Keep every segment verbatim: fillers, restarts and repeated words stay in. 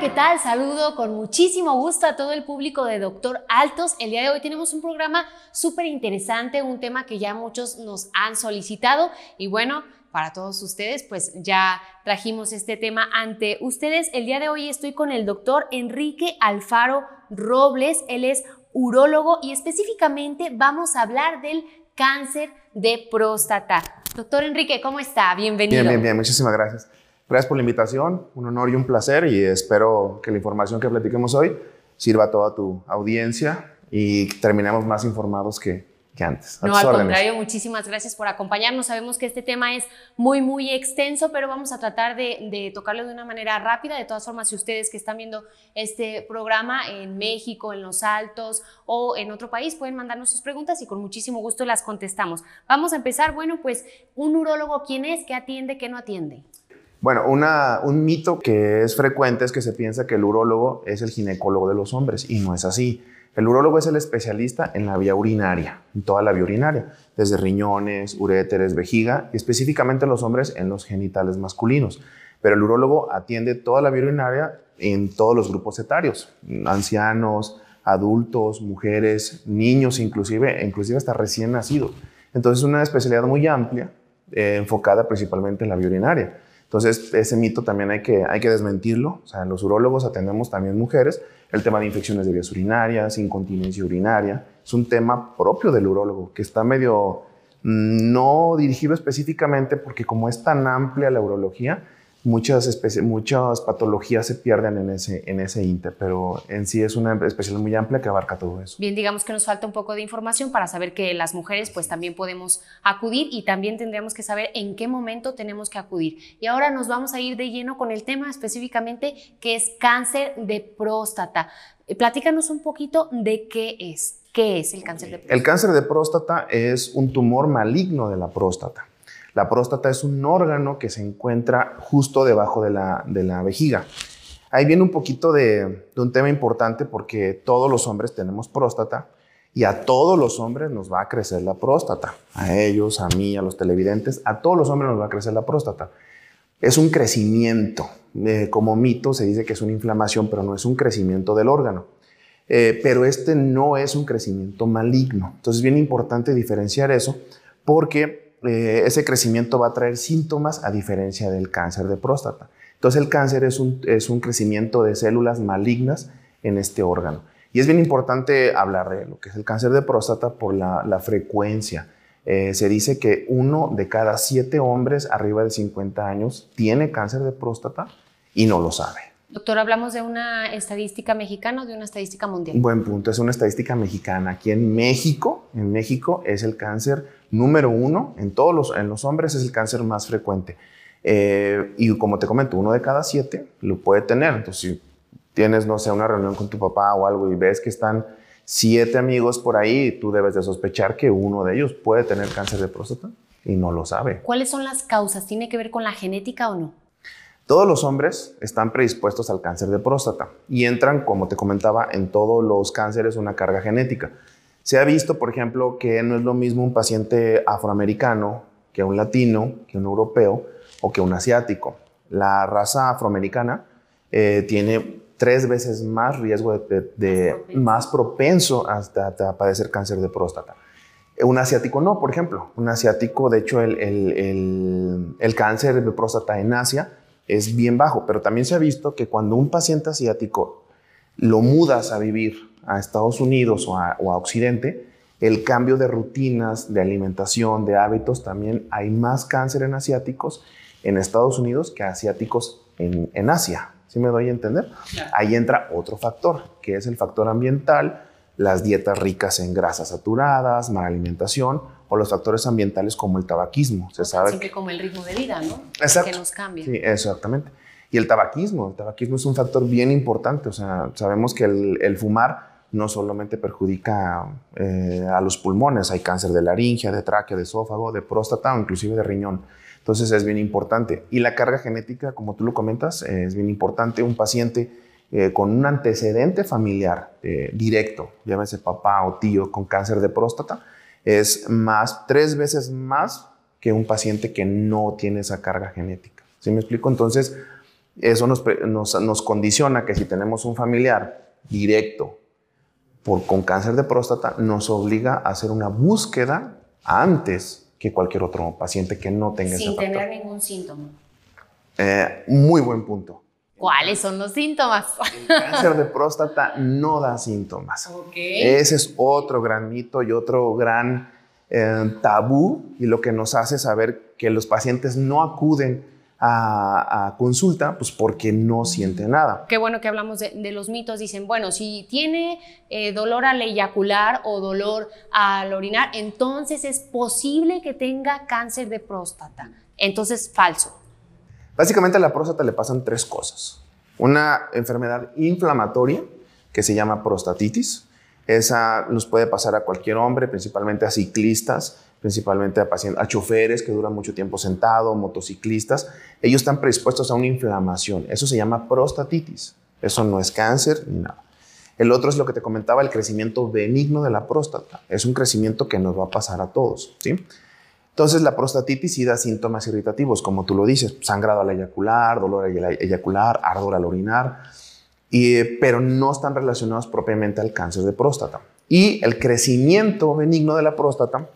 ¿Qué tal? Saludo con muchísimo gusto a todo el público de Doctor Altos. El día de hoy tenemos un programa súper interesante, un tema que ya muchos nos han solicitado y bueno, para todos ustedes pues ya trajimos este tema ante ustedes. El día de hoy estoy con el doctor Enrique Alfaro Robles. Él es urólogo y específicamente vamos a hablar del cáncer de próstata. Doctor Enrique, ¿cómo está? Bienvenido. Bien, bien, bien. Muchísimas gracias. Gracias por la invitación, un honor y un placer, y espero que la información que platiquemos hoy sirva a toda tu audiencia y terminemos más informados que, que antes. No, al contrario, muchísimas gracias por acompañarnos. Sabemos que este tema es muy, muy extenso, pero vamos a tratar de, de tocarlo de una manera rápida. De todas formas, si ustedes que están viendo este programa en México, en Los Altos o en otro país, pueden mandarnos sus preguntas y con muchísimo gusto las contestamos. Vamos a empezar. Bueno, pues, ¿un urólogo quién es? ¿Qué atiende? ¿Qué no atiende? Bueno, una, un mito que es frecuente es que se piensa que el urólogo es el ginecólogo de los hombres, y no es así. El urólogo es el especialista en la vía urinaria, en toda la vía urinaria, desde riñones, uréteres, vejiga, y específicamente los hombres en los genitales masculinos. Pero el urólogo atiende toda la vía urinaria en todos los grupos etarios, ancianos, adultos, mujeres, niños, inclusive, inclusive hasta recién nacidos. Entonces es una especialidad muy amplia, eh, enfocada principalmente en la vía urinaria. Entonces, ese mito también hay que, hay que desmentirlo. O sea, los urólogos atendemos también mujeres. El tema de infecciones de vías urinarias, incontinencia urinaria, es un tema propio del urólogo que está medio no dirigido específicamente porque como es tan amplia la urología, muchas, muchas patologías se pierden en ese, en ese ínter, pero en sí es una especialidad muy amplia que abarca todo eso. Bien, digamos que nos falta un poco de información para saber que las mujeres pues también podemos acudir, y también tendríamos que saber en qué momento tenemos que acudir. Y ahora nos vamos a ir de lleno con el tema específicamente que es cáncer de próstata. Platícanos un poquito de qué es. ¿Qué es el cáncer de próstata? El cáncer de próstata es un tumor maligno de la próstata. La próstata es un órgano que se encuentra justo debajo de la, de la vejiga. Ahí viene un poquito de, de un tema importante porque todos los hombres tenemos próstata y a todos los hombres nos va a crecer la próstata. A ellos, a mí, a los televidentes, a todos los hombres nos va a crecer la próstata. Es un crecimiento. Eh, como mito se dice que es una inflamación, pero no es un crecimiento del órgano. Eh, pero este no es un crecimiento maligno. Entonces es bien importante diferenciar eso porque... Eh, ese crecimiento va a traer síntomas a diferencia del cáncer de próstata. Entonces el cáncer es un, es un crecimiento de células malignas en este órgano. Y es bien importante hablar de lo que es el cáncer de próstata por la, la frecuencia. Eh, se dice que uno de cada siete hombres arriba de cincuenta años tiene cáncer de próstata y no lo sabe. Doctor, ¿hablamos de una estadística mexicana o de una estadística mundial? Buen punto, es una estadística mexicana. Aquí en México, en México es el cáncer número uno, en todos los, en los hombres es el cáncer más frecuente. Eh, y como te comento, uno de cada siete lo puede tener. Entonces, si tienes, no sé, una reunión con tu papá o algo y ves que están siete amigos por ahí, tú debes de sospechar que uno de ellos puede tener cáncer de próstata y no lo sabe. ¿Cuáles son las causas? ¿Tiene que ver con la genética o no? Todos los hombres están predispuestos al cáncer de próstata y entran, como te comentaba, en todos los cánceres una carga genética. Se ha visto, por ejemplo, que no es lo mismo un paciente afroamericano que un latino, que un europeo o que un asiático. La raza afroamericana eh, tiene tres veces más riesgo de, de, de más propenso, más propenso hasta, hasta padecer cáncer de próstata. Un asiático no, por ejemplo. Un asiático, de hecho, el, el, el, el cáncer de próstata en Asia es bien bajo, pero también se ha visto que cuando un paciente asiático lo mudas a vivir a Estados Unidos o a, o a Occidente, el cambio de rutinas, de alimentación, de hábitos, también hay más cáncer en asiáticos en Estados Unidos que asiáticos en, en Asia. ¿Sí me doy a entender? Claro. Ahí entra otro factor, que es el factor ambiental, las dietas ricas en grasas saturadas, mala alimentación, o los factores ambientales como el tabaquismo. Se sabe siempre que... como el ritmo de vida, ¿no? Exacto. Que nos cambia. Sí, exactamente. Y el tabaquismo. El tabaquismo es un factor bien importante. O sea, sabemos que el, el fumar no solamente perjudica eh, a los pulmones. Hay cáncer de laringe, de tráquea, de esófago, de próstata o inclusive de riñón. Entonces es bien importante. Y la carga genética, como tú lo comentas, eh, es bien importante. Un paciente eh, con un antecedente familiar eh, directo, llámese papá o tío con cáncer de próstata, es más, tres veces más que un paciente que no tiene esa carga genética. ¿Sí me explico? Entonces, eso nos, nos, nos condiciona que si tenemos un familiar directo por, con cáncer de próstata, nos obliga a hacer una búsqueda antes que cualquier otro paciente que no tenga ese factor. Sin tener ningún síntoma. Eh, muy buen punto. ¿Cuáles son los síntomas? El cáncer de próstata no da síntomas. Okay. Ese es otro gran mito y otro gran eh, tabú, y lo que nos hace saber que los pacientes no acuden a, a consulta pues porque no siente nada. Qué bueno que hablamos de, de los mitos. Dicen, bueno, si tiene eh, dolor al eyacular o dolor al orinar, entonces es posible que tenga cáncer de próstata. Entonces, falso. Básicamente a la próstata le pasan tres cosas. Una enfermedad inflamatoria que se llama prostatitis. Esa nos puede pasar a cualquier hombre, principalmente a ciclistas, principalmente a pacientes, a choferes que duran mucho tiempo sentado, motociclistas. Ellos están predispuestos a una inflamación. Eso se llama prostatitis. Eso no es cáncer ni nada. El otro es lo que te comentaba, el crecimiento benigno de la próstata. Es un crecimiento que nos va a pasar a todos, ¿sí? Entonces, la prostatitis sí da síntomas irritativos, como tú lo dices, sangrado al eyacular, dolor al eyacular, ardor al orinar, y, pero no están relacionados propiamente al cáncer de próstata. Y el crecimiento benigno de la próstata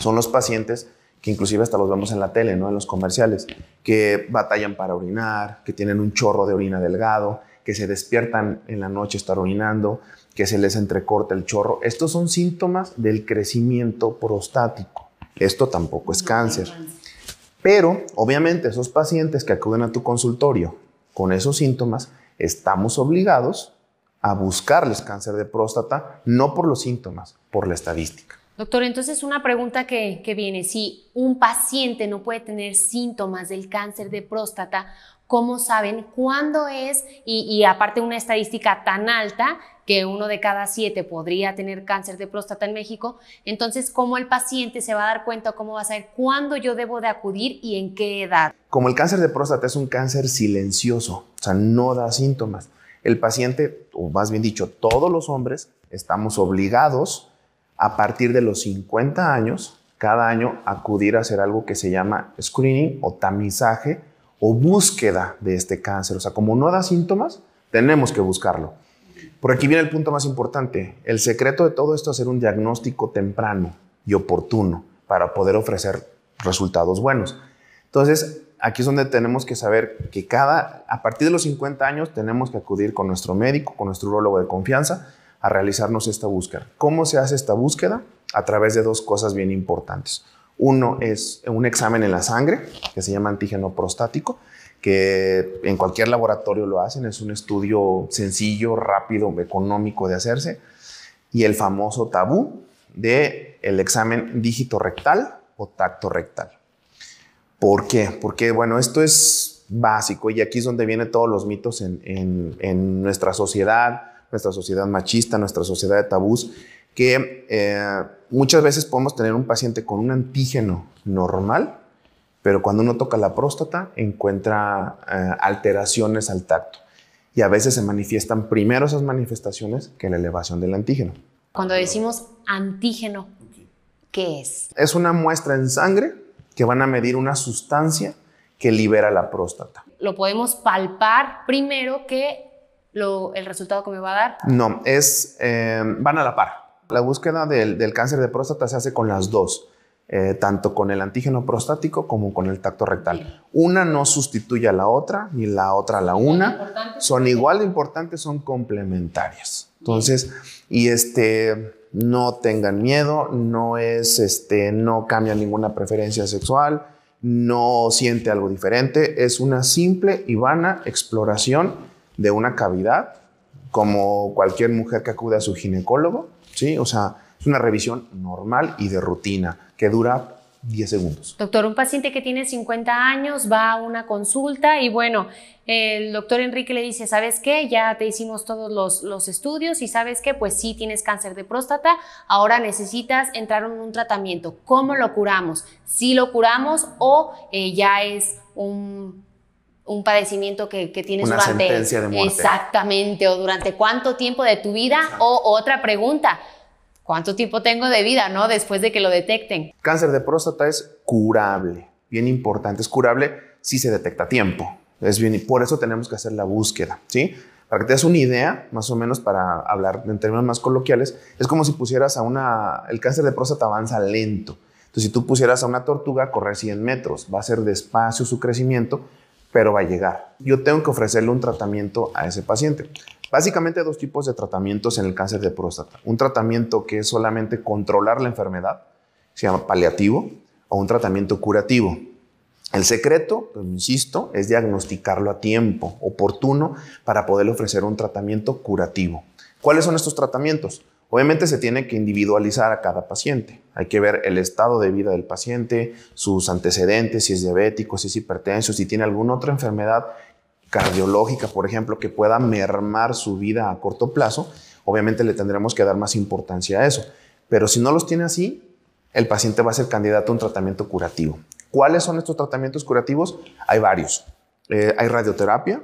son los pacientes que inclusive hasta los vemos en la tele, ¿no? En los comerciales, que batallan para orinar, que tienen un chorro de orina delgado, que se despiertan en la noche estar orinando, que se les entrecorta el chorro. Estos son síntomas del crecimiento prostático. Esto tampoco es cáncer. Pero, obviamente, esos pacientes que acuden a tu consultorio con esos síntomas, estamos obligados a buscarles cáncer de próstata, no por los síntomas, por la estadística. Doctor, entonces una pregunta que, que viene. Si un paciente no puede tener síntomas del cáncer de próstata, ¿cómo saben cuándo es? Y, y aparte una estadística tan alta que uno de cada siete podría tener cáncer de próstata en México. Entonces, ¿cómo el paciente se va a dar cuenta? ¿Cómo va a saber cuándo yo debo de acudir y en qué edad? Como el cáncer de próstata es un cáncer silencioso, o sea, no da síntomas. El paciente, o más bien dicho, todos los hombres estamos obligados a partir de los cincuenta años, cada año, a acudir a hacer algo que se llama screening o tamizaje o búsqueda de este cáncer. O sea, como no da síntomas, tenemos que buscarlo. Por aquí viene el punto más importante. El secreto de todo esto es hacer un diagnóstico temprano y oportuno para poder ofrecer resultados buenos. Entonces, aquí es donde tenemos que saber que cada, a partir de los cincuenta años tenemos que acudir con nuestro médico, con nuestro urólogo de confianza, a realizarnos esta búsqueda. ¿Cómo se hace esta búsqueda? A través de dos cosas bien importantes. Uno es un examen en la sangre, que se llama antígeno prostático, que en cualquier laboratorio lo hacen, es un estudio sencillo, rápido, económico de hacerse, y el famoso tabú del examen dígito rectal o tacto rectal. ¿Por qué? Porque, bueno, esto es básico y aquí es donde vienen todos los mitos en, en, en nuestra sociedad, nuestra sociedad machista, nuestra sociedad de tabús, que eh, muchas veces podemos tener un paciente con un antígeno normal, pero cuando uno toca la próstata encuentra eh, alteraciones al tacto y a veces se manifiestan primero esas manifestaciones que la elevación del antígeno. Cuando decimos antígeno, ¿qué es? Es una muestra en sangre que van a medir una sustancia que libera la próstata. ¿Lo podemos palpar primero que lo, el resultado que me va a dar? No, es, eh, van a la par. La búsqueda del, del cáncer de próstata se hace con las dos. Eh, tanto con el antígeno prostático como con el tacto rectal. Una no sustituye a la otra, ni la otra a la una. Son igual de importantes, son complementarias. Entonces, y este, no tengan miedo, no es, este, no cambia ninguna preferencia sexual, no siente algo diferente. Es una simple y vana exploración de una cavidad, como cualquier mujer que acude a su ginecólogo, ¿sí? O sea, es una revisión normal y de rutina que dura diez segundos. Doctor, un paciente que tiene cincuenta años va a una consulta y bueno, el doctor Enrique le dice, ¿sabes qué? Ya te hicimos todos los, los estudios y ¿sabes qué? Pues sí, tienes cáncer de próstata, ahora necesitas entrar en un tratamiento. ¿Cómo lo curamos? ¿Sí lo curamos o eh, ya es un... un padecimiento que, que tienes una durante... Una sentencia de muerte. Exactamente, o durante cuánto tiempo de tu vida. Exacto. O otra pregunta, ¿Cuánto tiempo tengo de vida, no? Después de que lo detecten. Cáncer de próstata es curable. Bien importante. Es curable si se detecta a tiempo. Es bien, por eso tenemos que hacer la búsqueda, ¿sí? Para que te des una idea, más o menos, para hablar en términos más coloquiales, es como si pusieras a una... El cáncer de próstata avanza lento. Entonces, si tú pusieras a una tortuga a correr cien metros, va a ser despacio su crecimiento, pero va a llegar. Yo tengo que ofrecerle un tratamiento a ese paciente. Básicamente hay dos tipos de tratamientos en el cáncer de próstata. Un tratamiento que es solamente controlar la enfermedad, se llama paliativo, o un tratamiento curativo. El secreto, pues, insisto, es diagnosticarlo a tiempo, oportuno, para poderle ofrecer un tratamiento curativo. ¿Cuáles son estos tratamientos? Obviamente se tiene que individualizar a cada paciente. Hay que ver el estado de vida del paciente, sus antecedentes, si es diabético, si es hipertenso, si tiene alguna otra enfermedad cardiológica, por ejemplo, que pueda mermar su vida a corto plazo. Obviamente le tendremos que dar más importancia a eso. Pero si no los tiene así, el paciente va a ser candidato a un tratamiento curativo. ¿Cuáles son estos tratamientos curativos? Hay varios. Eh, hay radioterapia,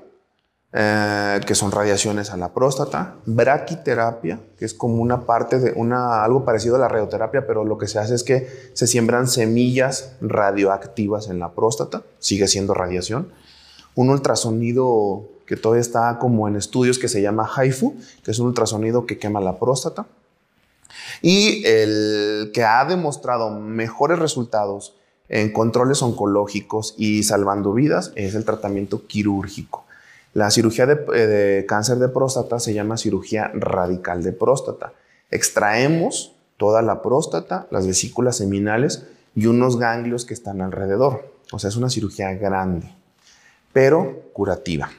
Eh, que son radiaciones a la próstata, braquiterapia, que es como una parte de una, algo parecido a la radioterapia, pero lo que se hace es que se siembran semillas radioactivas en la próstata, sigue siendo radiación. Un ultrasonido que todavía está como en estudios que se llama H I F U, que es un ultrasonido que quema la próstata. Y el que ha demostrado mejores resultados en controles oncológicos y salvando vidas es el tratamiento quirúrgico. La cirugía de, de cáncer de próstata se llama cirugía radical de próstata. Extraemos toda la próstata, las vesículas seminales y unos ganglios que están alrededor. O sea, es una cirugía grande, pero curativa.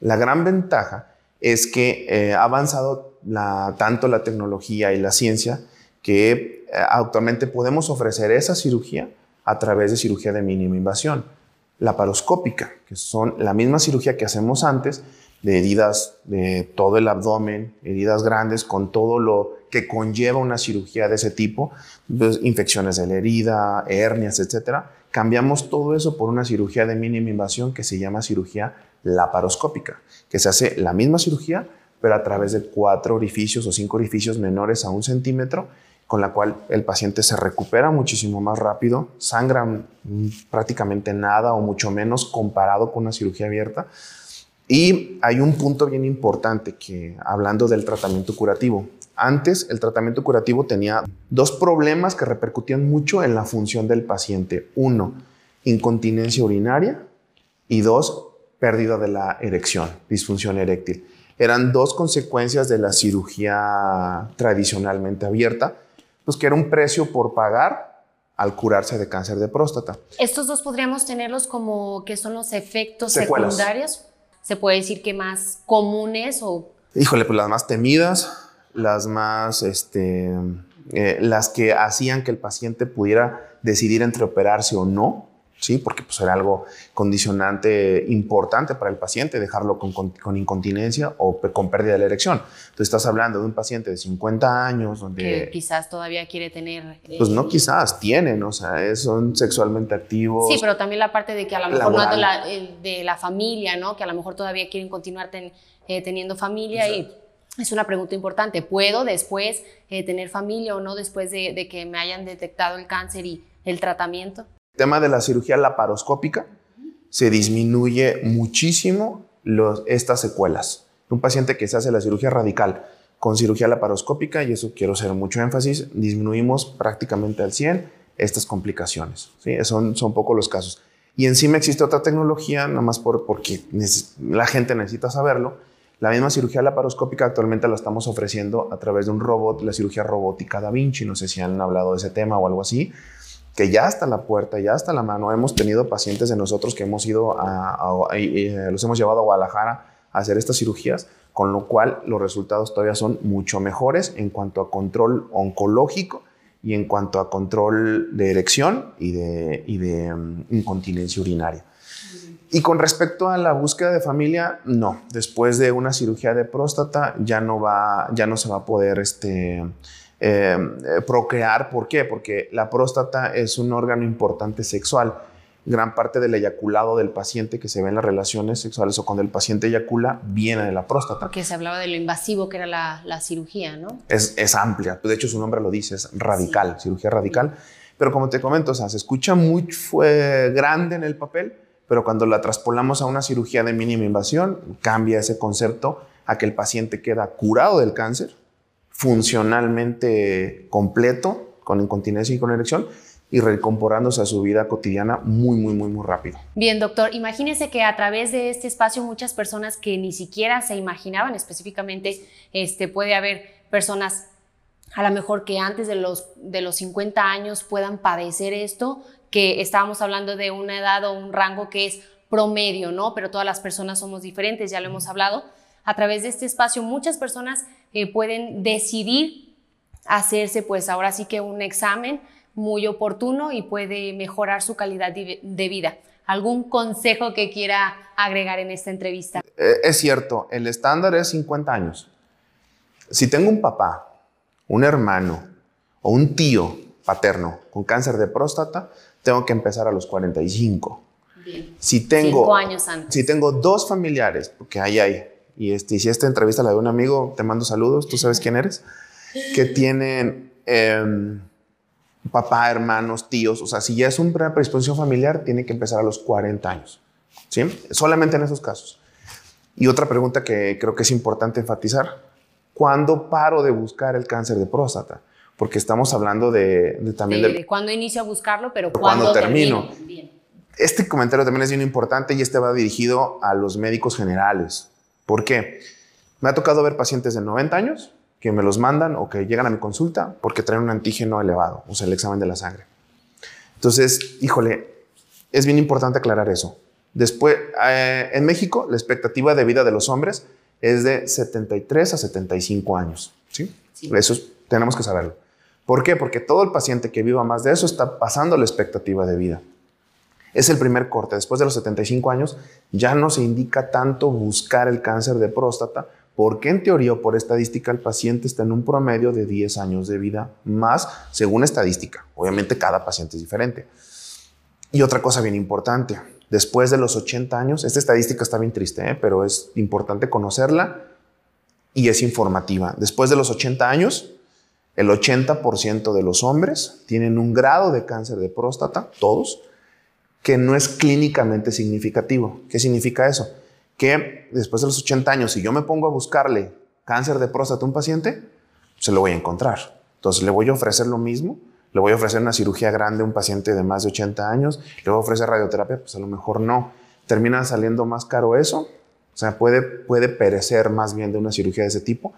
La gran ventaja es que eh, ha avanzado la, tanto la tecnología y la ciencia que eh, actualmente podemos ofrecer esa cirugía a través de cirugía de mínima invasión. Laparoscópica, que son la misma cirugía que hacemos antes, de heridas de todo el abdomen, heridas grandes, con todo lo que conlleva una cirugía de ese tipo, pues, infecciones de la herida, hernias, etcétera. Cambiamos todo eso por una cirugía de mínima invasión que se llama cirugía laparoscópica, que se hace la misma cirugía, pero a través de cuatro orificios o cinco orificios menores a un centímetro, con la cual el paciente se recupera muchísimo más rápido, sangra prácticamente nada o mucho menos comparado con una cirugía abierta. Y hay un punto bien importante que, hablando del tratamiento curativo, antes el tratamiento curativo tenía dos problemas que repercutían mucho en la función del paciente. Uno, incontinencia urinaria, y dos, pérdida de la erección, disfunción eréctil. Eran dos consecuencias de la cirugía tradicionalmente abierta, pues que era un precio por pagar al curarse de cáncer de próstata. ¿Estos dos podríamos tenerlos como que son los efectos Secuelas. secundarios? ¿Se puede decir que más comunes o...? Híjole, pues las más temidas, las más, este, eh, las que hacían que el paciente pudiera decidir entre operarse o no, ¿sí? Porque pues era algo condicionante importante para el paciente, dejarlo con, con, con incontinencia o con pérdida de la erección. Entonces estás hablando de un paciente de cincuenta años donde... Que quizás todavía quiere tener... Eh, pues no quizás, tienen, o sea, es, son sexualmente activos. Sí, pero también la parte de que a lo mejor no, de, la, de la familia, ¿no? Que a lo mejor todavía quieren continuar ten, eh, teniendo familia. Exacto. Y es una pregunta importante. ¿Puedo después eh, tener familia o no después de, de que me hayan detectado el cáncer y el tratamiento? El tema de la cirugía laparoscópica se disminuye muchísimo los, estas secuelas. Un paciente que se hace la cirugía radical con cirugía laparoscópica, y eso quiero hacer mucho énfasis, disminuimos prácticamente al cien estas complicaciones, ¿sí? Son, son pocos los casos. Y encima existe otra tecnología, nada más por, porque la gente necesita saberlo. La misma cirugía laparoscópica actualmente la estamos ofreciendo a través de un robot, la cirugía robótica Da Vinci. No sé si han hablado de ese tema o algo así, que ya está en la puerta, ya está en la mano. Hemos tenido pacientes de nosotros que hemos ido a, a, a, eh, los hemos llevado a Guadalajara a hacer estas cirugías, con lo cual los resultados todavía son mucho mejores en cuanto a control oncológico y en cuanto a control de erección y de, y de um, incontinencia urinaria. Y con respecto a la búsqueda de familia, no. Después de una cirugía de próstata ya no, va, ya no se va a poder... Este, Eh, eh, procrear. ¿Por qué? Porque la próstata es un órgano importante sexual gran parte del eyaculado del paciente que se ve en las relaciones sexuales o cuando el paciente eyacula viene de la próstata. Porque se hablaba de lo invasivo que era la, la cirugía, ¿no? Es, es amplia, de hecho su nombre lo dice, es radical, sí. Cirugía radical. Pero como te comento, o sea, se escucha muy fue grande en el papel, pero cuando la traspolamos a una cirugía de mínima invasión, cambia ese concepto a que el paciente queda curado del cáncer, funcionalmente completo, con incontinencia y con erección, y reincorporándose a su vida cotidiana muy, muy, muy, muy rápido. Bien, doctor, imagínese que a través de este espacio muchas personas que ni siquiera se imaginaban específicamente, este, puede haber personas a lo mejor que antes de los, de los cincuenta años puedan padecer esto, que estábamos hablando de una edad o un rango que es promedio, ¿no? Pero todas las personas somos diferentes, ya lo hemos hablado. A través de este espacio muchas personas eh, pueden decidir hacerse, pues ahora sí que un examen muy oportuno y puede mejorar su calidad de vida. ¿Algún consejo que quiera agregar en esta entrevista? Es cierto, el estándar es cincuenta años. Si tengo un papá, un hermano o un tío paterno con cáncer de próstata, tengo que empezar a los cuarenta y cinco. Bien. Si tengo, Cinco años antes. Si tengo dos familiares, porque ahí hay, y este, si esta entrevista la de un amigo, te mando saludos, tú sabes quién eres, que tienen eh, papá, hermanos, tíos, o sea, si ya es una predisposición familiar, tiene que empezar a los cuarenta años, ¿sí? Solamente en esos casos. Y otra pregunta que creo que es importante enfatizar, ¿cuándo paro de buscar el cáncer de próstata? Porque estamos hablando de, de también... De, de, de cuándo inicio a buscarlo, pero cuándo termino. termino. Este comentario también es bien importante y este va dirigido a los médicos generales. ¿Por qué? Me ha tocado ver pacientes de noventa años que me los mandan o que llegan a mi consulta porque traen un antígeno elevado, o sea, el examen de la sangre. Entonces, híjole, es bien importante aclarar eso. Después, eh, en México, la expectativa de vida de los hombres es de setenta y tres a setenta y cinco años, ¿sí? Sí. Eso es, tenemos que saberlo. ¿Por qué? Porque todo el paciente que viva más de eso está pasando la expectativa de vida. Es el primer corte. Después de los setenta y cinco años ya no se indica tanto buscar el cáncer de próstata porque en teoría o por estadística el paciente está en un promedio de diez años de vida más según estadística. Obviamente cada paciente es diferente. Y otra cosa bien importante, después de los ochenta años, esta estadística está bien triste, ¿eh? Pero es importante conocerla y es informativa. Después de los ochenta años, el ochenta por ciento de los hombres tienen un grado de cáncer de próstata, todos, que no es clínicamente significativo. ¿Qué significa eso? Que después de los ochenta años, si yo me pongo a buscarle cáncer de próstata a un paciente, se lo voy a encontrar. Entonces le voy a ofrecer lo mismo. Le voy a ofrecer una cirugía grande a un paciente de más de ochenta años. Le voy a ofrecer radioterapia, pues a lo mejor no. Termina saliendo más caro eso. O sea, puede, puede perecer más bien de una cirugía de ese tipo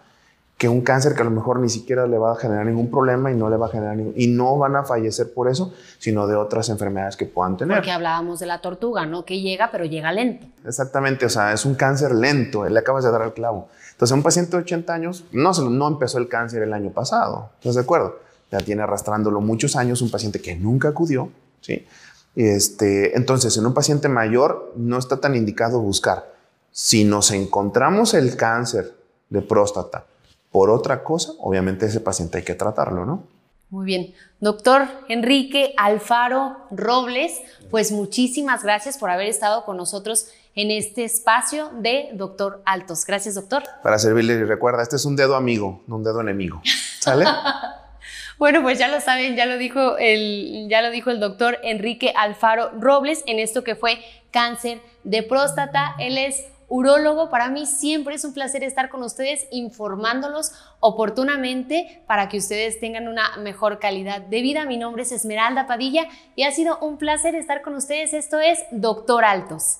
que un cáncer que a lo mejor ni siquiera le va a generar ningún problema y no le va a generar ningún, y no van a fallecer por eso, sino de otras enfermedades que puedan tener. Porque hablábamos de la tortuga, ¿no? Que llega, pero llega lento. Exactamente, o sea, es un cáncer lento, le acabas de dar al clavo. Entonces, a un paciente de ochenta años no, no empezó el cáncer el año pasado, ¿estás de acuerdo? Ya tiene arrastrándolo muchos años, un paciente que nunca acudió, ¿sí? Este, entonces, en un paciente mayor no está tan indicado buscar. Si nos encontramos el cáncer de próstata por otra cosa, obviamente ese paciente hay que tratarlo, ¿no? Muy bien. Doctor Enrique Alfaro Robles, pues muchísimas gracias por haber estado con nosotros en este espacio de Doctor Altos. Gracias, doctor. Para servirle, y recuerda, este es un dedo amigo, no un dedo enemigo. ¿Sale? Bueno, pues ya lo saben, ya lo dijo el, ya lo dijo el doctor Enrique Alfaro Robles en esto que fue cáncer de próstata. Él es urólogo. Para mí siempre es un placer estar con ustedes informándolos oportunamente para que ustedes tengan una mejor calidad de vida. Mi nombre es Esmeralda Padilla y ha sido un placer estar con ustedes. Esto es Doctor Altos.